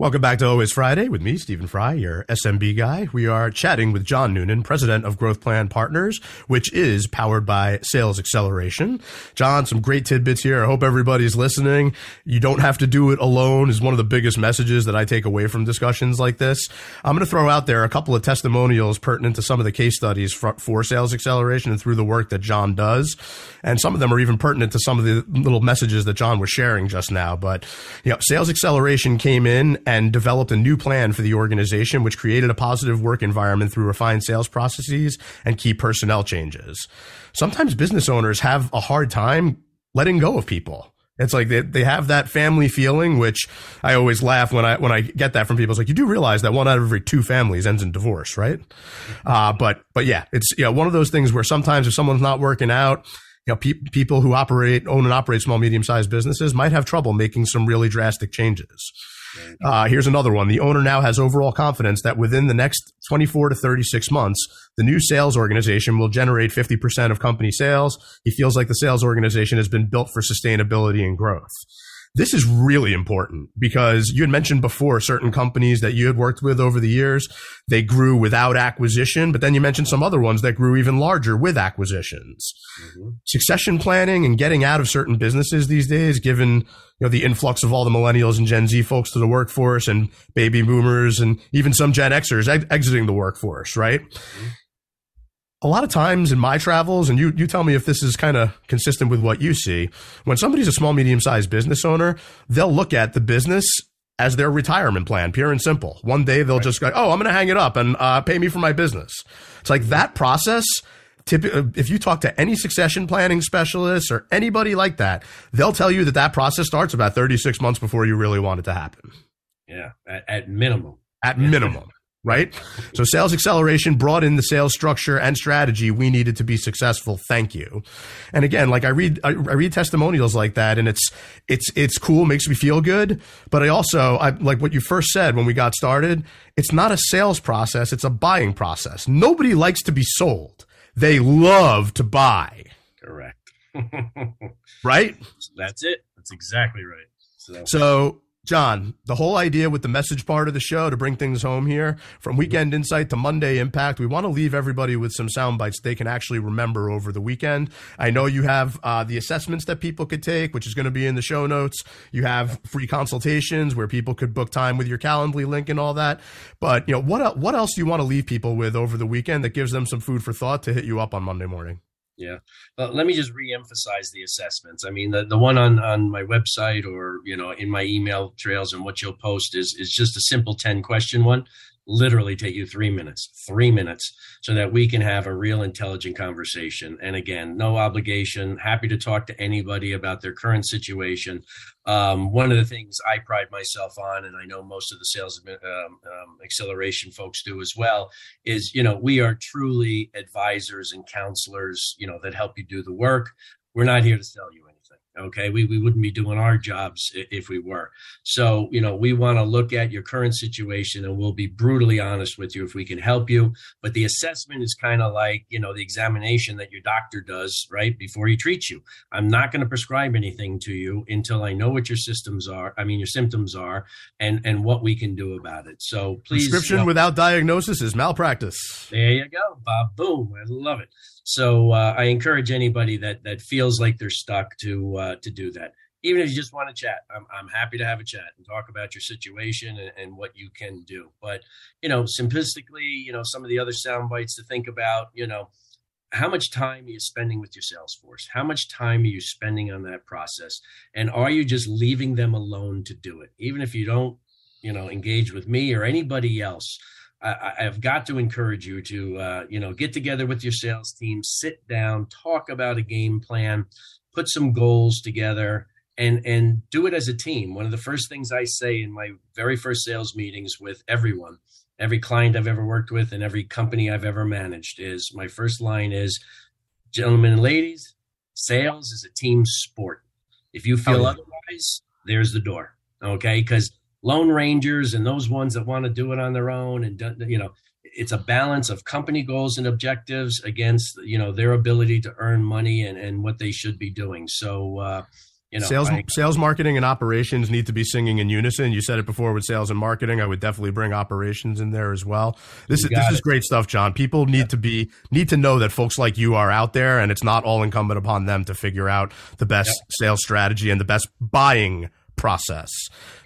Welcome back to Always Friday with me, Stephen Fry, your S M B guy. We are chatting with John Noonan, president of Growth Plan Partners, which is powered by Sales Acceleration. John, some great tidbits here. I hope everybody's listening. You don't have to do it alone is one of the biggest messages that I take away from discussions like this. I'm going to throw out there a couple of testimonials pertinent to some of the case studies for, for Sales Acceleration and through the work that John does. And some of them are even pertinent to some of the little messages that John was sharing just now. But, you know, Sales Acceleration came in and developed a new plan for the organization, which created a positive work environment through refined sales processes and key personnel changes. Sometimes business owners have a hard time letting go of people. It's like they, they have that family feeling, which I always laugh when I when I get that from people. It's like, you do realize that one out of every two families ends in divorce, right? Uh, but but yeah, it's you know, one of those things where sometimes if someone's not working out, you know, pe- people who operate, own and operate small, medium-sized businesses might have trouble making some really drastic changes. Uh, here's another one. The owner now has overall confidence that within the next twenty-four to thirty-six months, the new sales organization will generate fifty percent of company sales. He feels like the sales organization has been built for sustainability and growth. This is really important because you had mentioned before certain companies that you had worked with over the years, they grew without acquisition, but then you mentioned some other ones that grew even larger with acquisitions. Mm-hmm. Succession planning and getting out of certain businesses these days, given, you know, the influx of all the millennials and Gen Z folks to the workforce and baby boomers and even some Gen Xers ex- exiting the workforce, right? Mm-hmm. A lot of times in my travels, and you, you tell me if this is kind of consistent with what you see, when somebody's a small, medium-sized business owner, they'll look at the business as their retirement plan, pure and simple. One day they'll right. just go, oh, I'm going to hang it up and uh, pay me for my business. It's like that process, typ- if you talk to any succession planning specialist or anybody like that, they'll tell you that that process starts about thirty-six months before you really want it to happen. Yeah, at, at minimum. At yeah. minimum. Right? So Sales Acceleration brought in the sales structure and strategy we needed to be successful. Thank you. And again, like I read, I, I read testimonials like that and it's, it's, it's cool. Makes me feel good. But I also, I like what you first said when we got started, it's not a sales process. It's a buying process. Nobody likes to be sold. They love to buy. Correct. Right? That's it. That's exactly right. So, so John, the whole idea with the message part of the show to bring things home here, from Weekend Insight to Monday Impact, we want to leave everybody with some sound bites they can actually remember over the weekend. I know you have uh, the assessments that people could take, which is going to be in the show notes. You have free consultations where people could book time with your Calendly link and all that. But you know what? What else do you want to leave people with over the weekend that gives them some food for thought to hit you up on Monday morning? Yeah. Uh, let me just reemphasize the assessments. I mean, the, the one on, on my website or, you know, in my email trails and what you'll post is, is just a simple ten question one, literally take you three minutes, three minutes so that we can have a real intelligent conversation. And again, no obligation, happy to talk to anybody about their current situation. Um, one of the things I pride myself on, and I know most of the sales um, um, acceleration folks do as well, is, you know, we are truly advisors and counselors, you know, that help you do the work. We're not here to sell you anything. Okay, we, we wouldn't be doing our jobs if we were. So, you know, we want to look at your current situation and we'll be brutally honest with you if we can help you. But the assessment is kind of like, you know, the examination that your doctor does, right, before he treats you. I'm not going to prescribe anything to you until I know what your systems are, I mean, your symptoms are and, and what we can do about it. So please. Prescription you know, without diagnosis is malpractice. There you go. Bob, boom. I love it. So uh, I encourage anybody that that feels like they're stuck to uh, to do that. Even if you just want to chat, I'm I'm happy to have a chat and talk about your situation and, and what you can do. But, you know, simplistically, you know, some of the other sound bites to think about, you know, how much time are you spending with your sales force? How much time are you spending on that process? And are you just leaving them alone to do it? Even if you don't, you know, engage with me or anybody else, I, I've got to encourage you to, uh, you know, get together with your sales team, sit down, talk about a game plan, put some goals together, and and do it as a team. One of the first things I say in my very first sales meetings with everyone, every client I've ever worked with and every company I've ever managed is my first line is, gentlemen and ladies, sales is a team sport. If you feel otherwise, there's the door, okay? Because Lone Rangers and those ones that want to do it on their own. And, you know, it's a balance of company goals and objectives against, you know, their ability to earn money and, and what they should be doing. So, uh, You know, sales, like, sales, marketing, and operations need to be singing in unison. You said it before with sales and marketing. I would definitely bring operations in there as well. This is this it. is great stuff, John. People need yeah. to be need to know that folks like you are out there, and it's not all incumbent upon them to figure out the best yeah. sales strategy and the best buying process.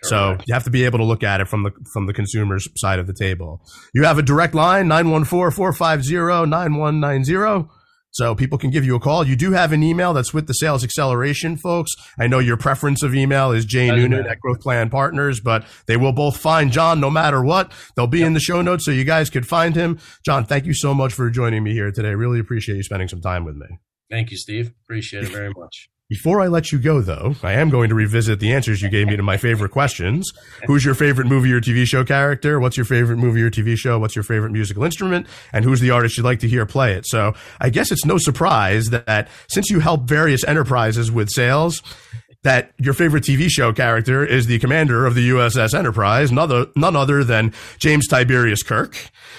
Sure. So you have to be able to look at it from the from the consumer's side of the table. You have a direct line, nine one four, four five zero, nine one nine zero. So people can give you a call. You do have an email that's with the Sales Acceleration folks. I know your preference of email is Jay Noonan at Growth Plan Partners, but they will both find John no matter what. They'll be yep. in the show notes so you guys could find him. John, thank you so much for joining me here today. Really appreciate you spending some time with me. Thank you, Steve. Appreciate it very much. Before I let you go, though, I am going to revisit the answers you gave me to my favorite questions. Who's your favorite movie or T V show character? What's your favorite movie or T V show? What's your favorite musical instrument? And who's the artist you'd like to hear play it? So I guess it's no surprise that, that since you help various enterprises with sales, that your favorite T V show character is the commander of the U S S Enterprise, none other, none other than James Tiberius Kirk.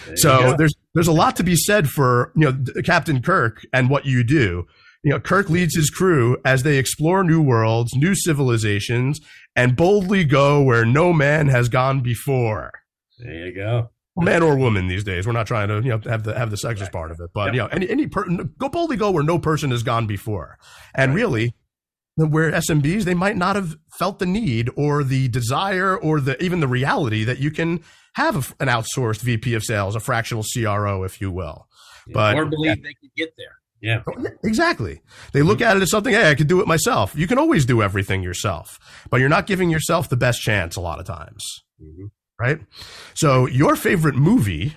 There so there's there's a lot to be said for, you know, Captain Kirk and what you do. You know, Kirk leads his crew as they explore new worlds, new civilizations, and boldly go where no man has gone before. There you go. Man or woman these days. We're not trying to, you know, have the have the sexist right. part of it, but yep. you know, any any per- go boldly go where no person has gone before. And right. really, where S M Bs, they might not have felt the need or the desire or the even the reality that you can have an outsourced V P of sales, a fractional C R O, if you will. Yeah, but or believe yeah. they could get there. Yeah, exactly. They look at it as something, hey, I could do it myself. You can always do everything yourself, but you're not giving yourself the best chance a lot of times, mm-hmm. right? So your favorite movie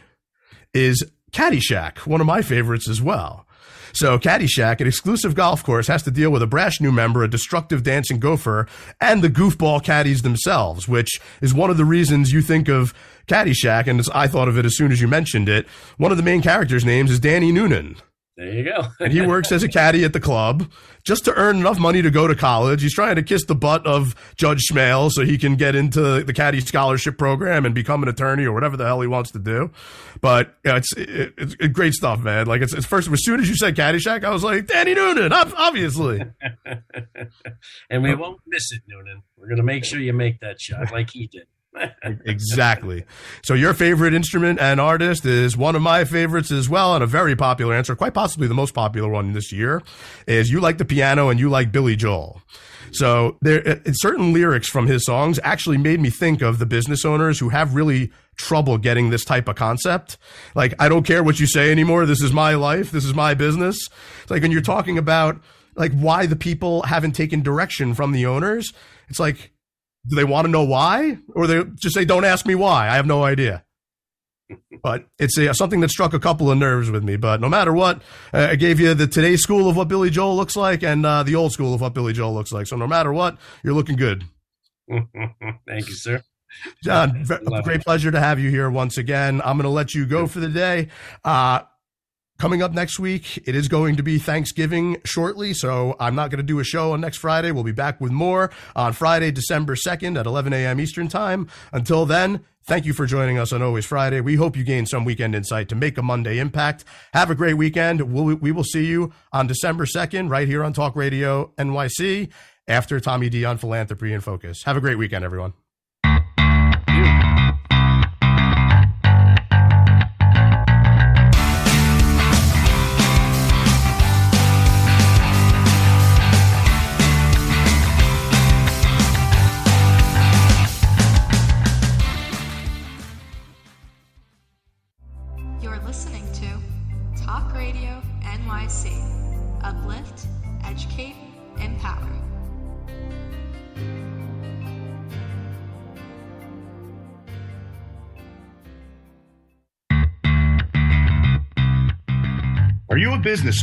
is Caddyshack, one of my favorites as well. So Caddyshack, an exclusive golf course, has to deal with a brash new member, a destructive dancing gopher, and the goofball caddies themselves, which is one of the reasons you think of Caddyshack, and as I thought of it as soon as you mentioned it, one of the main characters' names is Danny Noonan. There you go. And he works as a caddy at the club just to earn enough money to go to college. He's trying to kiss the butt of Judge Schmael so he can get into the caddy scholarship program and become an attorney or whatever the hell he wants to do. But you know, it's, it, it's it's great stuff, man. Like it's, it's first, as soon as you said Caddyshack, I was like, Danny Noonan, obviously. And we won't miss it, Noonan. We're going to make sure you make that shot like he did. Exactly. So your favorite instrument and artist is one of my favorites as well, and a very popular answer, quite possibly the most popular one this year, is you like the piano and you like Billy Joel. So there, certain lyrics from his songs actually made me think of the business owners who have really trouble getting this type of concept. Like, I don't care what you say anymore. This is my life. This is my business. It's like when you're talking about like why the people haven't taken direction from the owners, it's like, do they want to know why, or they just say, don't ask me why? I have no idea. But it's a, something that struck a couple of nerves with me. But no matter what, uh, I gave you the today's school of what Billy Joel looks like and uh, the old school of what Billy Joel looks like. So no matter what, you're looking good. Thank you, sir. John, great pleasure to have you here once again. I'm going to let you go for the day. Uh, Coming up next week, it is going to be Thanksgiving shortly, so I'm not going to do a show on next Friday. We'll be back with more on Friday, December second at eleven a.m. Eastern Time. Until then, thank you for joining us on Always Friday. We hope you gain some weekend insight to make a Monday impact. Have a great weekend. We'll, we will see you on December second right here on Talk Radio N Y C after Tommy D. on Philanthropy in Focus. Have a great weekend, everyone. Are you a business